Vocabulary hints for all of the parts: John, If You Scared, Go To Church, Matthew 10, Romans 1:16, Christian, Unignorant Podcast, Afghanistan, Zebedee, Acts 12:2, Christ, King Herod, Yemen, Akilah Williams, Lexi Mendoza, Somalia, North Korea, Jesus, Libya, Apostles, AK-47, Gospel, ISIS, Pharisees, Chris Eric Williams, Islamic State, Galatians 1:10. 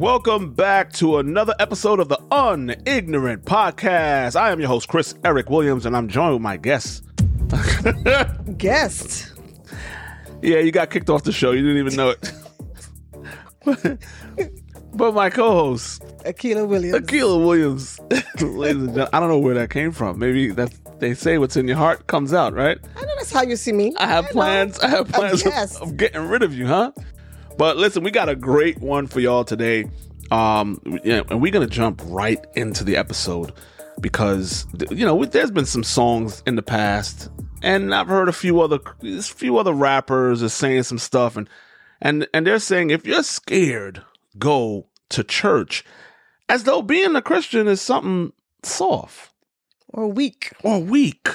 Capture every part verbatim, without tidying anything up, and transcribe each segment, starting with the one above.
Welcome back to another episode of the Unignorant Podcast. I am your host, Chris Eric Williams, and I'm joined with my guests. Guests? Yeah, you got kicked off the show. You didn't even know it. But my co-host, Akilah Williams. Akilah Williams. Ladies and gentlemen, I don't know where that came from. Maybe that's, they say what's in your heart comes out, right? I know that's how you see me. I have I plans. Know. I have plans of, of getting rid of you, huh? But listen, we got a great one for y'all today. Um, yeah, and we're going to jump right into the episode because, you know, there's been some songs in the past, and I've heard a few other a few other rappers are saying some stuff, and and and they're saying, if you're scared, go to church, as though being a Christian is something soft or weak or weak.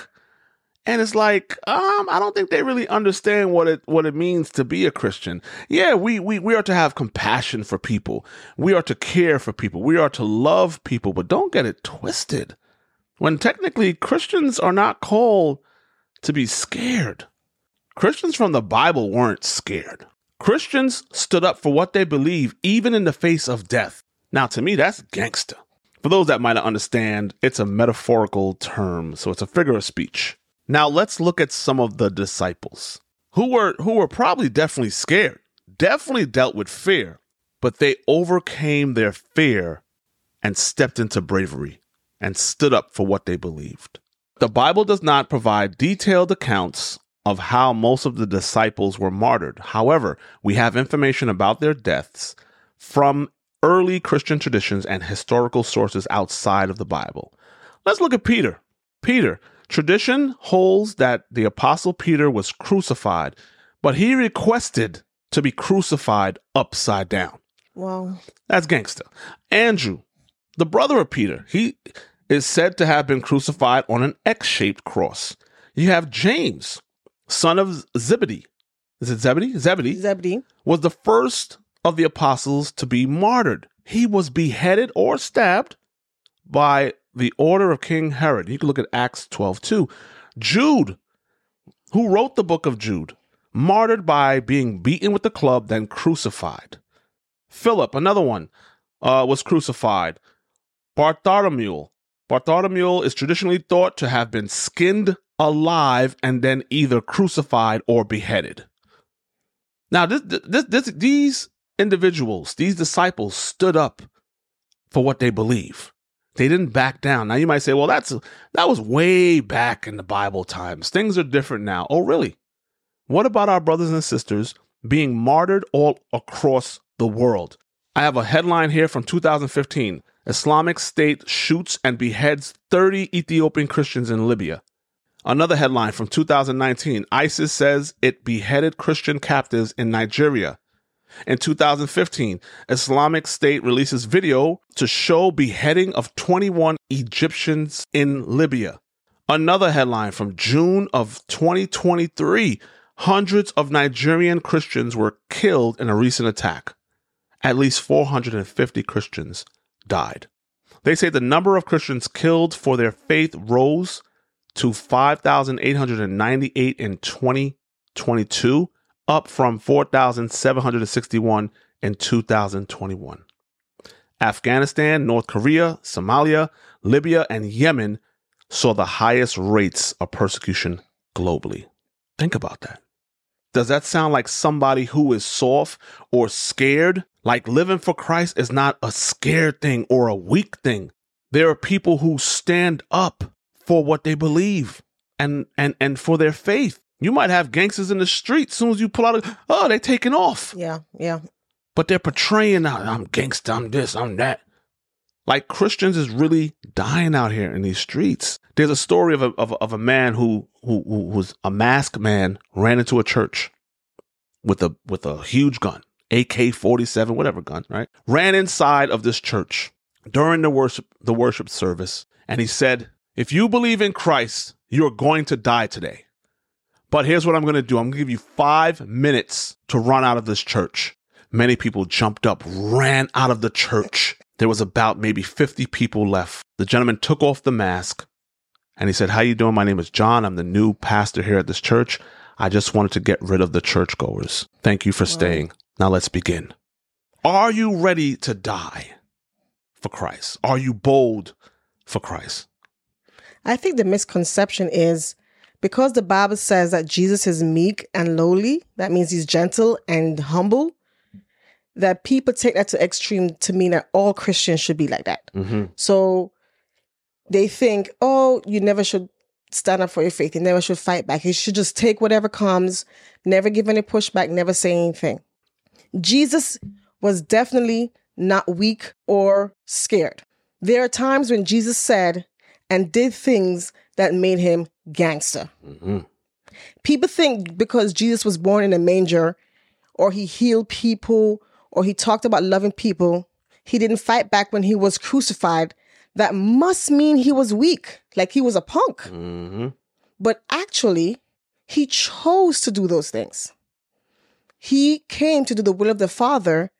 And it's like, um, I don't think they really understand what it what it means to be a Christian. Yeah, we we we are to have compassion for people. We are to care for people. We are to love people. But don't get it twisted. When technically Christians are not called to be scared. Christians from the Bible weren't scared. Christians stood up for what they believe, even in the face of death. Now, to me, that's gangster. For those that might not understand, it's a metaphorical term, so it's a figure of speech. Now let's look at some of the disciples who were who were probably definitely scared, definitely dealt with fear, but they overcame their fear and stepped into bravery and stood up for what they believed. The Bible does not provide detailed accounts of how most of the disciples were martyred. However, we have information about their deaths from early Christian traditions and historical sources outside of the Bible. Let's look at Peter. Peter. Tradition holds that the Apostle Peter was crucified, but he requested to be crucified upside down. Wow. That's gangster. Andrew, the brother of Peter, he is said to have been crucified on an X-shaped cross. You have James, son of Zebedee. Is it Zebedee? Zebedee. Zebedee. Was the first of the apostles to be martyred. He was beheaded or stabbed by the order of King Herod. You can look at Acts twelve two. Jude, who wrote the book of Jude, martyred by being beaten with a club, then crucified. Philip, another one, uh, was crucified. Bartholomew. Bartholomew is traditionally thought to have been skinned alive and then either crucified or beheaded. Now, this, this, this, these individuals, these disciples stood up for what they believe. They didn't back down. Now, you might say, well, that's that was way back in the Bible times. Things are different now. Oh, really? What about our brothers and sisters being martyred all across the world? I have a headline here from two thousand fifteen. Islamic State shoots and beheads thirty Ethiopian Christians in Libya. Another headline from two thousand nineteen. ISIS says it beheaded Christian captives in Nigeria. In two thousand fifteen, Islamic State releases video to show beheading of twenty-one Egyptians in Libya. Another headline from June of twenty twenty-three, hundreds of Nigerian Christians were killed in a recent attack. At least four hundred fifty Christians died. They say the number of Christians killed for their faith rose to five thousand eight hundred ninety-eight in twenty twenty-two. Up from four thousand seven hundred sixty-one in two thousand twenty-one. Afghanistan, North Korea, Somalia, Libya, and Yemen saw the highest rates of persecution globally. Think about that. Does that sound like somebody who is soft or scared? Like living for Christ is not a scared thing or a weak thing. There are people who stand up for what they believe and and, and for their faith. You might have gangsters in the street. As soon as you pull out, a, oh, they're taking off. Yeah, yeah. But they're portraying, I'm gangster, I'm this, I'm that. Like Christians is really dying out here in these streets. There's a story of a of, of a man who, who who was a masked man, ran into a church with a with a huge gun, A K forty-seven, whatever gun, right? Ran inside of this church during the worship the worship service, and he said, "If you believe in Christ, you're going to die today. But here's what I'm going to do. I'm going to give you five minutes to run out of this church." Many people jumped up, ran out of the church. There was about maybe fifty people left. The gentleman took off the mask and he said, "How you doing? My name is John. I'm the new pastor here at this church. I just wanted to get rid of the churchgoers. Thank you for wow. staying. Now let's begin." Are you ready to die for Christ? Are you bold for Christ? I think the misconception is because the Bible says that Jesus is meek and lowly, that means he's gentle and humble, that people take that to extreme to mean that all Christians should be like that. Mm-hmm. So they think, oh, you never should stand up for your faith. You never should fight back. You should just take whatever comes, never give any pushback, never say anything. Jesus was definitely not weak or scared. There are times when Jesus said and did things that made him gangster. Mm-hmm. People think because Jesus was born in a manger, or he healed people, or he talked about loving people, he didn't fight back when he was crucified, that must mean he was weak, like he was a punk. Mm-hmm. But actually, he chose to do those things. He came to do the will of the Father,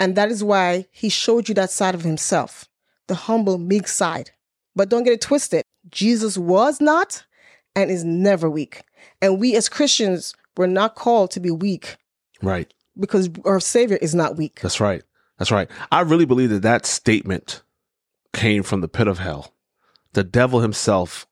and that is why he showed you that side of himself, the humble, meek side. But don't get it twisted. Jesus was not and is never weak. And we as Christians were not called to be weak. Right. Because our Savior is not weak. That's right. That's right. I really believe that that statement came from the pit of hell. The devil himself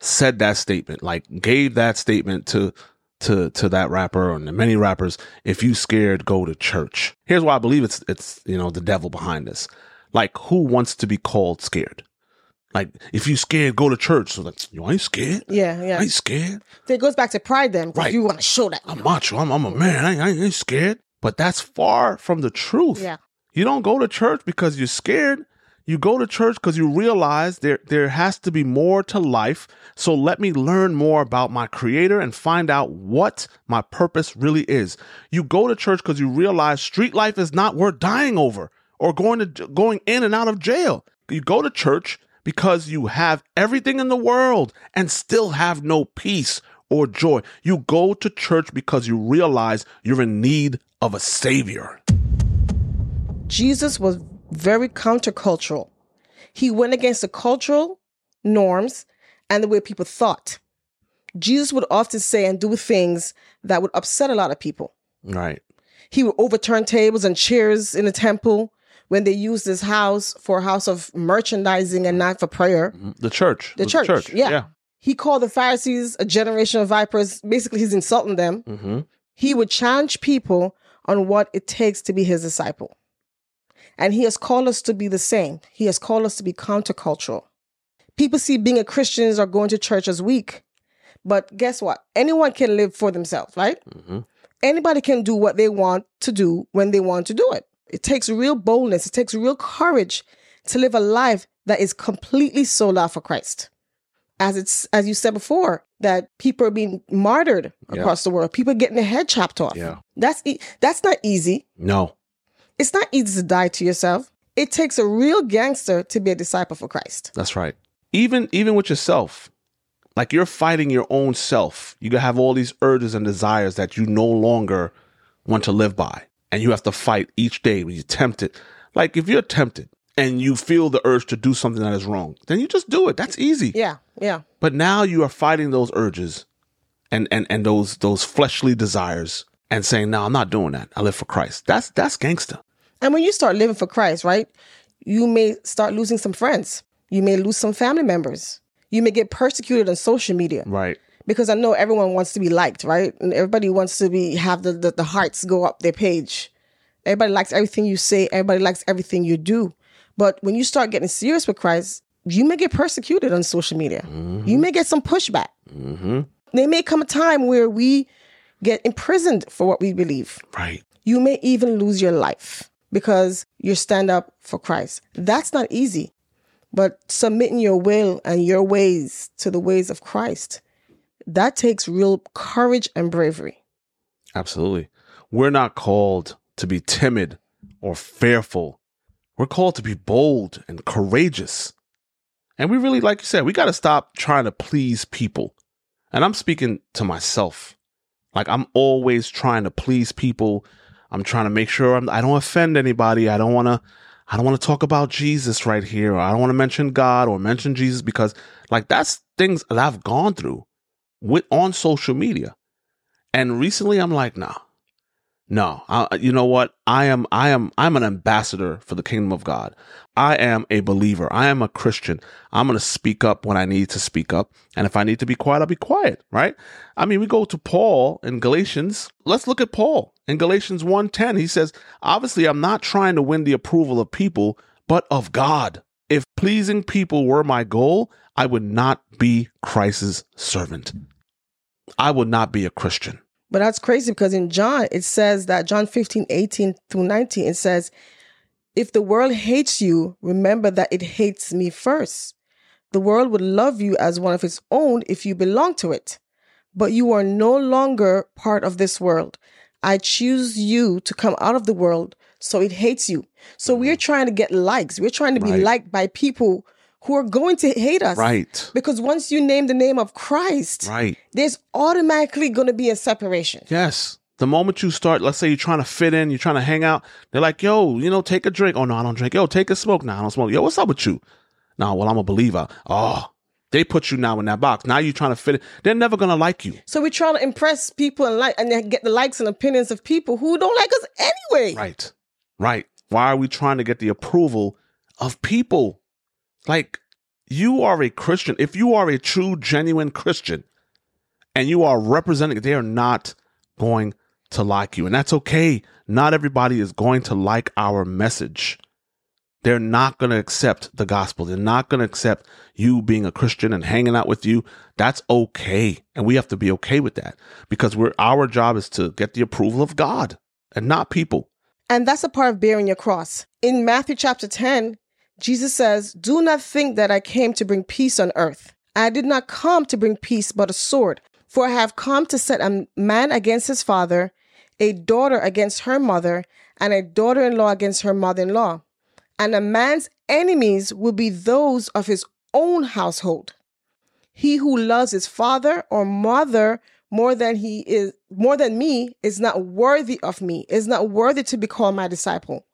said that statement, like gave that statement to to to that rapper and the many rappers. If you scared, go to church. Here's why I believe it's it's you know the devil behind this. Like, who wants to be called scared? Like, if you scared, go to church. So like, you ain't scared. Yeah, yeah. I ain't scared. So it goes back to pride then. Right. You want to show that. I'm macho. I'm, I'm a man. I, I ain't scared. But that's far from the truth. Yeah. You don't go to church because you're scared. You go to church because you realize there there has to be more to life. So let me learn more about my Creator and find out what my purpose really is. You go to church because you realize street life is not worth dying over or going to going in and out of jail. You go to church because you have everything in the world and still have no peace or joy. You go to church because you realize you're in need of a Savior. Jesus was very countercultural. He went against the cultural norms and the way people thought. Jesus would often say and do things that would upset a lot of people. Right. He would overturn tables and chairs in the temple when they used this house for a house of merchandising and not for prayer. The church. The, the church. church. Yeah. yeah. He called the Pharisees a generation of vipers. Basically, he's insulting them. Mm-hmm. He would challenge people on what it takes to be his disciple. And he has called us to be the same. He has called us to be countercultural. People see being a Christian or going to church as weak. But guess what? Anyone can live for themselves, right? Mm-hmm. Anybody can do what they want to do when they want to do it. It takes real boldness. It takes real courage to live a life that is completely sold out for Christ. As it's as you said before, that people are being martyred yeah. across the world. People are getting their head chopped off. Yeah. That's e- that's not easy. No. It's not easy to die to yourself. It takes a real gangster to be a disciple for Christ. That's right. Even even with yourself, like you're fighting your own self. You have all these urges and desires that you no longer want to live by. And you have to fight each day when you're tempted. Like if you're tempted and you feel the urge to do something that is wrong, then you just do it. That's easy. Yeah, yeah. But now you are fighting those urges and and, and those those fleshly desires and saying, no, I'm not doing that. I live for Christ. That's that's gangster. And when you start living for Christ, right, you may start losing some friends. You may lose some family members. You may get persecuted on social media. Right. Because I know everyone wants to be liked, right? And everybody wants to be have the, the, the hearts go up their page. Everybody likes everything you say. Everybody likes everything you do. But when you start getting serious with Christ, you may get persecuted on social media. Mm-hmm. You may get some pushback. Mm-hmm. There may come a time where we get imprisoned for what we believe. Right. You may even lose your life because you stand up for Christ. That's not easy. But submitting your will and your ways to the ways of Christ, that takes real courage and bravery. Absolutely. We're not called to be timid or fearful. We're called to be bold and courageous. And we really, like you said, we got to stop trying to please people. And I'm speaking to myself. Like, I'm always trying to please people. I'm trying to make sure I'm, I don't offend anybody. I don't want to I don't want to talk about Jesus right here. Or I don't want to mention God or mention Jesus because, like, that's things that I've gone through with on social media. And recently I'm like, nah, No, I, you know what? I am, I am, I'm an ambassador for the kingdom of God. I am a believer. I am a Christian. I'm going to speak up when I need to speak up. And if I need to be quiet, I'll be quiet, right? I mean, we go to Paul in Galatians. Let's look at Paul in Galatians one ten. He says, obviously, I'm not trying to win the approval of people, but of God. If pleasing people were my goal, I would not be Christ's servant. I would not be a Christian. But that's crazy, because in John, it says that John fifteen, eighteen through nineteen, it says, if the world hates you, remember that it hates me first. The world would love you as one of its own if you belong to it. But you are no longer part of this world. I choose you to come out of the world, so it hates you. So we're trying to get likes. We're trying to be right. liked by people who are going to hate us. Right. Because once you name the name of Christ, right, there's automatically going to be a separation. Yes. The moment you start, let's say you're trying to fit in, you're trying to hang out, they're like, yo, you know, take a drink. Oh, no, I don't drink. Yo, take a smoke. No, I don't smoke. Yo, what's up with you? No, well, I'm a believer. Oh, they put you now in that box. Now you're trying to fit in. They're never going to like you. So we're trying to impress people and like and get the likes and opinions of people who don't like us anyway. Right. Right. Why are we trying to get the approval of people? Like, you are a Christian. If you are a true, genuine Christian and you are representing, they are not going to like you. And that's okay. Not everybody is going to like our message. They're not going to accept the gospel. They're not going to accept you being a Christian and hanging out with you. That's okay. And we have to be okay with that, because we're, our job is to get the approval of God and not people. And that's a part of bearing your cross. In Matthew chapter ten, Jesus says, do not think that I came to bring peace on earth. I did not come to bring peace, but a sword. For I have come to set a man against his father, a daughter against her mother, and a daughter-in-law against her mother-in-law. And a man's enemies will be those of his own household. He who loves his father or mother more than he is, more than me, is not worthy of me, is not worthy to be called my disciple.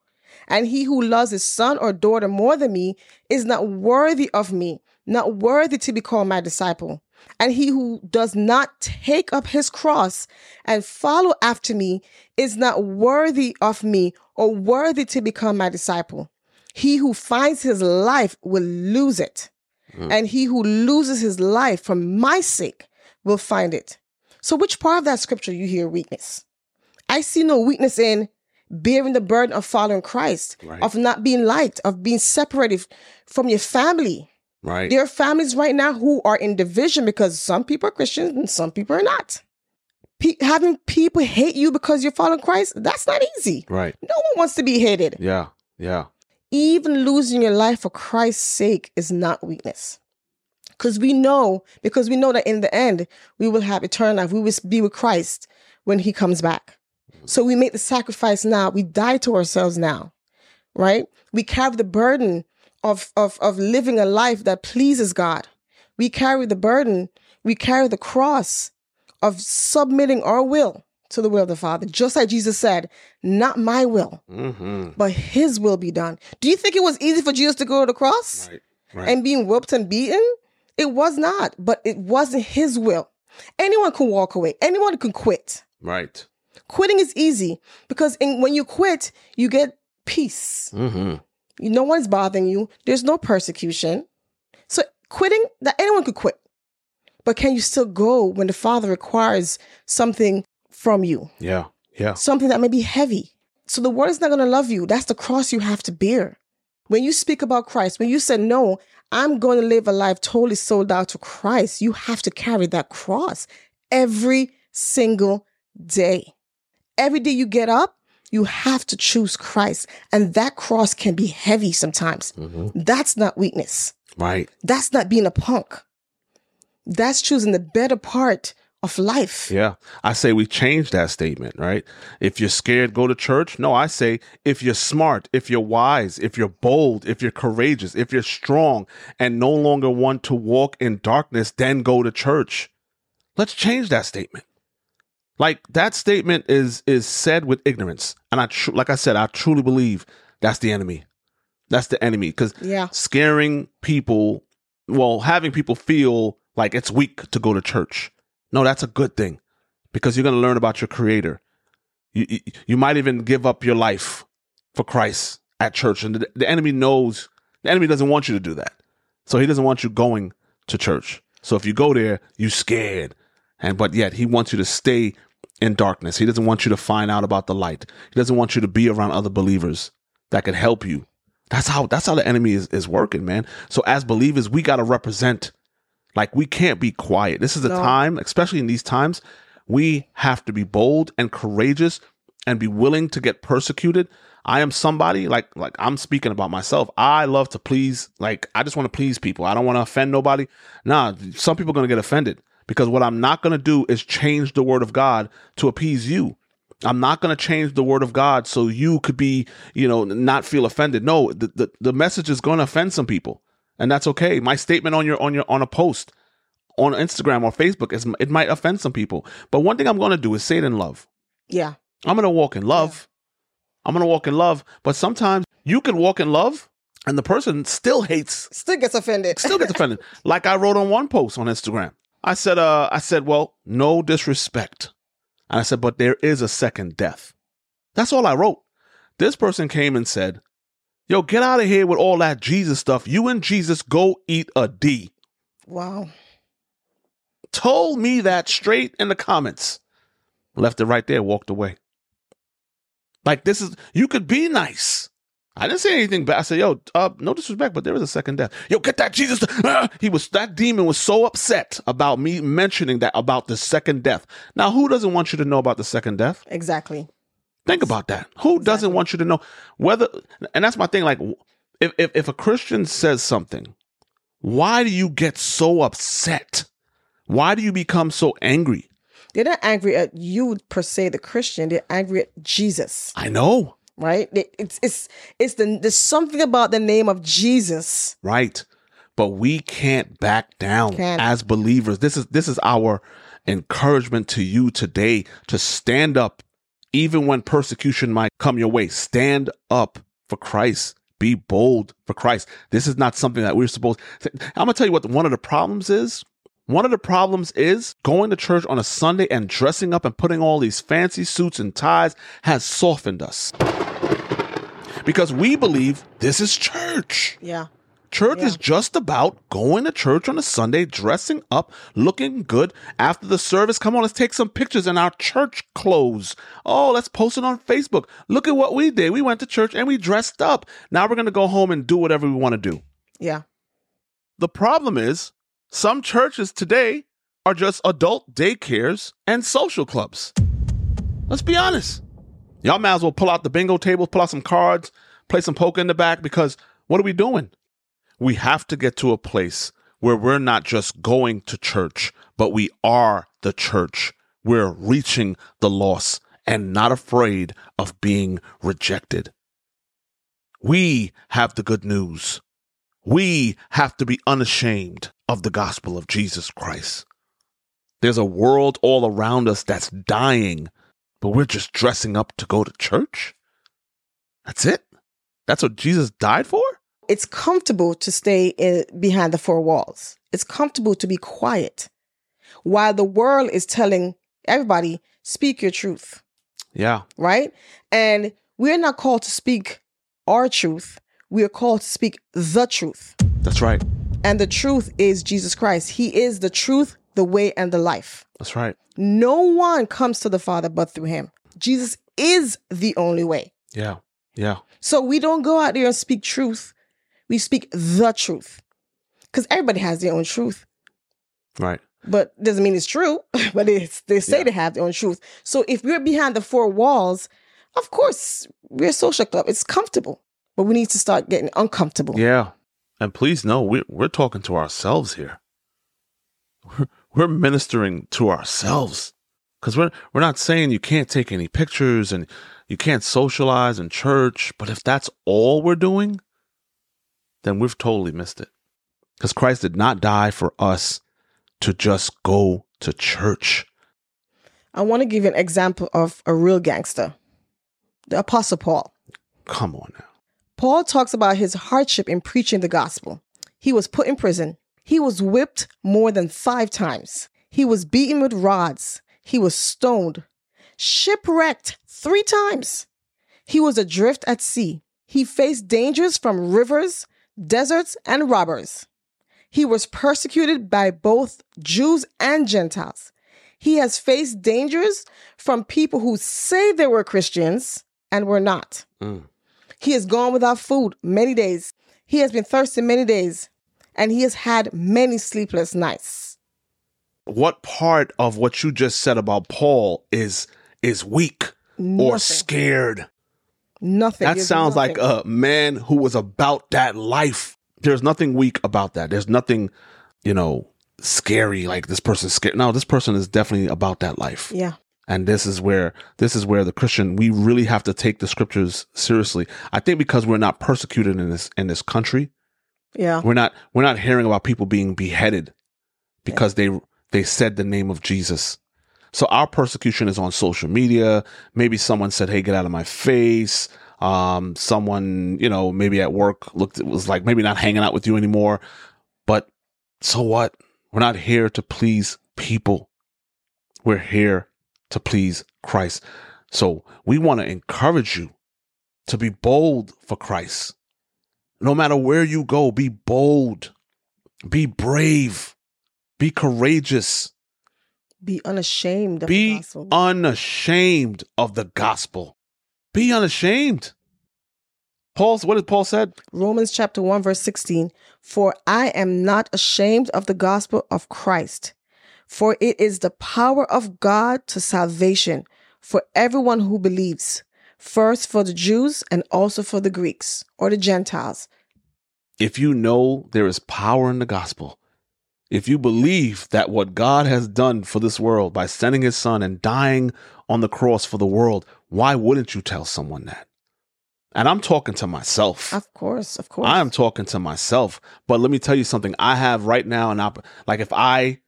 And he who loves his son or daughter more than me is not worthy of me, not worthy to be called my disciple. And he who does not take up his cross and follow after me is not worthy of me or worthy to become my disciple. He who finds his life will lose it. Mm. And he who loses his life for my sake will find it. So which part of that scripture you hear weakness? I see no weakness in bearing the burden of following Christ, right, of not being liked, of being separated from your family. Right. There are families right now who are in division because some people are Christians and some people are not. Pe- having people hate you because you're following Christ, that's not easy. Right. No one wants to be hated. Yeah, yeah. Even losing your life for Christ's sake is not weakness. Because we know, because we know that in the end, we will have eternal life. We will be with Christ when he comes back. So we make the sacrifice now. We die to ourselves now, right? We carry the burden of, of, of living a life that pleases God. We carry the burden. We carry the cross of submitting our will to the will of the Father. Just like Jesus said, not my will, mm-hmm, but his will be done. Do you think it was easy for Jesus to go to the cross, right, right, and being whipped and beaten? It was not, but it wasn't his will. Anyone can walk away. Anyone can quit. Right. Quitting is easy because in, when you quit, you get peace. Mm-hmm. You, no one's bothering you. There's no persecution. So quitting, that anyone could quit. But can you still go when the Father requires something from you? Yeah, yeah. Something that may be heavy. So the world is not going to love you. That's the cross you have to bear. When you speak about Christ, when you say, no, I'm going to live a life totally sold out to Christ, you have to carry that cross every single day. Every day you get up, you have to choose Christ. And that cross can be heavy sometimes. Mm-hmm. That's not weakness. Right. That's not being a punk. That's choosing the better part of life. Yeah. I say we change that statement, right? If you're scared, go to church. No, I say if you're smart, if you're wise, if you're bold, if you're courageous, if you're strong and no longer want to walk in darkness, then go to church. Let's change that statement. Like, that statement is is said with ignorance. And I tr- like I said, I truly believe that's the enemy. That's the enemy. Because yeah. scaring people, well, having people feel like it's weak to go to church. No, that's a good thing. Because you're going to learn about your creator. You, you might even give up your life for Christ at church. And the, the enemy knows, the enemy doesn't want you to do that. So he doesn't want you going to church. So if you go there, you're scared. And but yet he wants you to stay in darkness. He doesn't want you to find out about the light. He doesn't want you to be around other believers that could help you. That's how that's how the enemy is, is working, man. So as believers, we got to represent. Like, we can't be quiet. This is a no. time, especially in these times, we have to be bold and courageous and be willing to get persecuted. I am somebody, like like I'm speaking about myself. I love to please, like, I just want to please people. I don't want to offend nobody. Nah, some people are going to get offended, because what I'm not going to do is change the word of God to appease you. I'm not going to change the word of God so you could be, you know, not feel offended. No, the, the, the message is going to offend some people. And that's okay. My statement on your on your on a post on Instagram or Facebook is, it might offend some people. But one thing I'm going to do is say it in love. Yeah, I'm going to walk in love. Yeah. I'm going to walk in love. But sometimes you can walk in love, and the person still hates, still gets offended, still gets offended. Like I wrote on one post on Instagram, I said, uh, I said, well, no disrespect, and I said, but there is a second death. That's all I wrote. This person came and said, yo, get out of here with all that Jesus stuff. You and Jesus, go eat a D. Wow. Told me that straight in the comments. Left it right there, walked away. Like, this is, you could be nice. I didn't say anything bad. I said, yo, uh, no disrespect, but there is a second death. Yo, get that Jesus. Uh, he was, that demon was so upset about me mentioning that, about the second death. Now, who doesn't want you to know about the second death? Exactly. Think about that. Who exactly. doesn't want you to know whether, and that's my thing. Like, if, if, if a Christian says something, why do you get so upset? Why do you become so angry? They're not angry at you per se, the Christian. They're angry at Jesus. I know. Right. It's, it's, it's the, there's something about the name of Jesus. Right. But we can't back down can't. as believers. This is, this is our encouragement to you today, to stand up. Even when persecution might come your way, stand up for Christ. Be bold for Christ. This is not something that we're supposed to. I'm going to tell you what one of the problems is. One of the problems is going to church on a Sunday and dressing up and putting all these fancy suits and ties has softened us. Because we believe this is church. Yeah. Church yeah. is just about going to church on a Sunday, dressing up, looking good. After the service, come on, let's take some pictures in our church clothes. Oh, let's post it on Facebook. Look at what we did. We went to church and we dressed up. Now we're going to go home and do whatever we want to do. Yeah. The problem is some churches today are just adult daycares and social clubs. Let's be honest. Y'all might as well pull out the bingo tables, pull out some cards, play some poker in the back, because what are we doing? We have to get to a place where we're not just going to church, but we are the church. We're reaching the lost and not afraid of being rejected. We have the good news. We have to be unashamed of the gospel of Jesus Christ. There's a world all around us that's dying, but we're just dressing up to go to church? That's it? That's what Jesus died for? It's comfortable to stay in, behind the four walls. It's comfortable to be quiet while the world is telling everybody, speak your truth. Yeah. Right? And we're not called to speak our truth. We are called to speak the truth. That's right. And the truth is Jesus Christ. He is the truth, the way, and the life. That's right. No one comes to the Father but through him. Jesus is the only way. Yeah. Yeah. So we don't go out there and speak truth. We speak the truth, because everybody has their own truth. Right. But doesn't mean it's true, but it's, they say yeah. they have their own truth. So if we're behind the four walls, of course, we're a social club. It's comfortable, but we need to start getting uncomfortable. Yeah. And please know, we're, we're talking to ourselves here. We're, we're ministering to ourselves, because we're, we're not saying you can't take any pictures and you can't socialize in church. But if that's all we're doing, then we've totally missed it. Because Christ did not die for us to just go to church. I want to give you an example of a real gangster, the Apostle Paul. Come on now. Paul talks about his hardship in preaching the gospel. He was put in prison. He was whipped more than five times. He was beaten with rods. He was stoned, shipwrecked three times. He was adrift at sea. He faced dangers from rivers, deserts, and robbers. He was persecuted by both Jews and Gentiles. He has faced dangers from people who say they were Christians and were not. Mm. He has gone without food many days. He has been thirsty many days, and he has had many sleepless nights. What part of what you just said about Paul is is weak Nothing. Or scared? Nothing. That sounds nothing. Like a man who was about that life. There's nothing weak about that. There's nothing, you know, scary. Like this person's scared. No, this person is definitely about that life. Yeah. And this is where this is where the Christian, we really have to take the scriptures seriously. I think because we're not persecuted in this in this country. Yeah. We're not we're not hearing about people being beheaded because yeah. they they said the name of Jesus. So our persecution is on social media. Maybe someone said, "Hey, get out of my face." Um, someone, you know, maybe at work looked, was like, maybe not hanging out with you anymore, but so what? We're not here to please people. We're here to please Christ. So we want to encourage you to be bold for Christ. No matter where you go, be bold, be brave, be courageous. Be unashamed of the gospel. Be unashamed of the gospel. Be unashamed. Paul, what did Paul said? Romans chapter one, verse sixteen. For I am not ashamed of the gospel of Christ, for it is the power of God to salvation for everyone who believes, first for the Jews and also for the Greeks or the Gentiles. If you know there is power in the gospel, if you believe that what God has done for this world by sending his son and dying on the cross for the world, why wouldn't you tell someone that? And I'm talking to myself. Of course, of course. I am talking to myself. But let me tell you something. I have right now an opp- like if I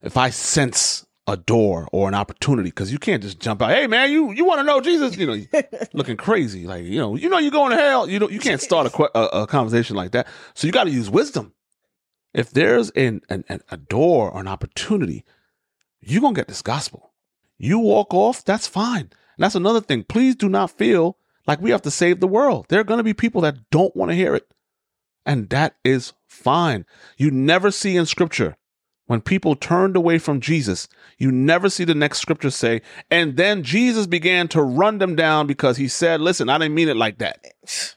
if I sense a door or an opportunity, because you can't just jump out. Hey man, you you want to know Jesus? You know, looking crazy, like you know, you know, you're going to hell. You know, you can't start a, a, a conversation like that. So you got to use wisdom. If there's an, an, an, a door or an opportunity, you're going to get this gospel. You walk off, that's fine. And that's another thing. Please do not feel like we have to save the world. There are going to be people that don't want to hear it. And that is fine. You never see in scripture when people turned away from Jesus, you never see the next scripture say, and then Jesus began to run them down because he said, listen, I didn't mean it like that.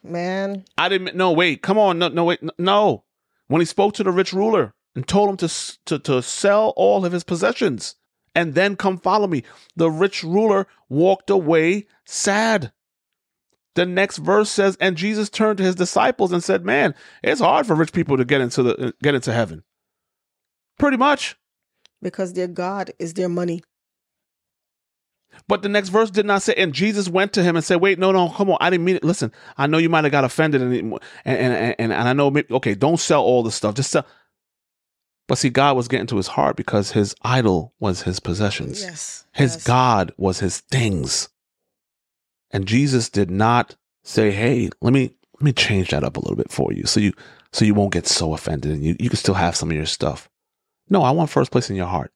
Man. I didn't. No, wait, come on. No, no, wait. No. When he spoke to the rich ruler and told him to, to, to sell all of his possessions and then come follow me, the rich ruler walked away sad. The next verse says, and Jesus turned to his disciples and said, man, it's hard for rich people to get into the get into heaven. Pretty much. Because their God is their money. But the next verse did not say, and Jesus went to him and said, wait, no, no, come on. I didn't mean it. Listen, I know you might have got offended. And, and, and, and I know, maybe, okay, don't sell all the stuff. Just sell. But see, God was getting to his heart because his idol was his possessions. Yes, his yes. God was his things. And Jesus did not say, hey, let me let me change that up a little bit for you so you so you won't get so offended and you, you can still have some of your stuff. No, I want first place in your heart.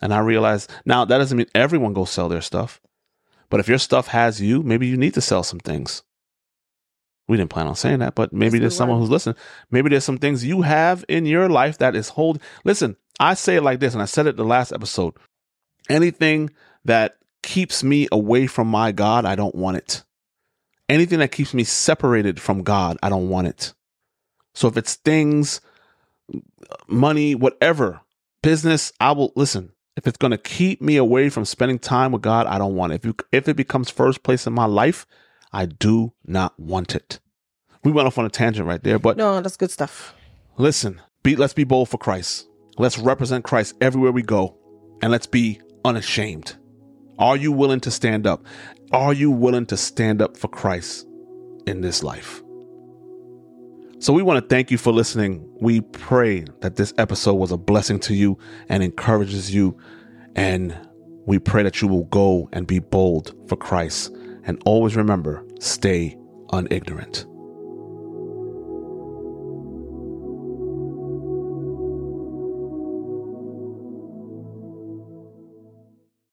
And I realized now that doesn't mean everyone go sell their stuff. But if your stuff has you, maybe you need to sell some things. We didn't plan on saying that, but maybe there's someone who's listening. Maybe there's some things you have in your life that is holding. Listen, I say it like this, and I said it the last episode. Anything that keeps me away from my God, I don't want it. Anything that keeps me separated from God, I don't want it. So if it's things, money, whatever, business, I will listen. If it's going to keep me away from spending time with God, I don't want it. If, you, if it becomes first place in my life, I do not want it. We went off on a tangent right there, but no, that's good stuff. Listen, be, let's be bold for Christ. Let's represent Christ everywhere we go, and let's be unashamed. Are you willing to stand up? Are you willing to stand up for Christ in this life? So we want to thank you for listening. We pray that this episode was a blessing to you and encourages you. And we pray that you will go and be bold for Christ. And always remember, stay unignorant.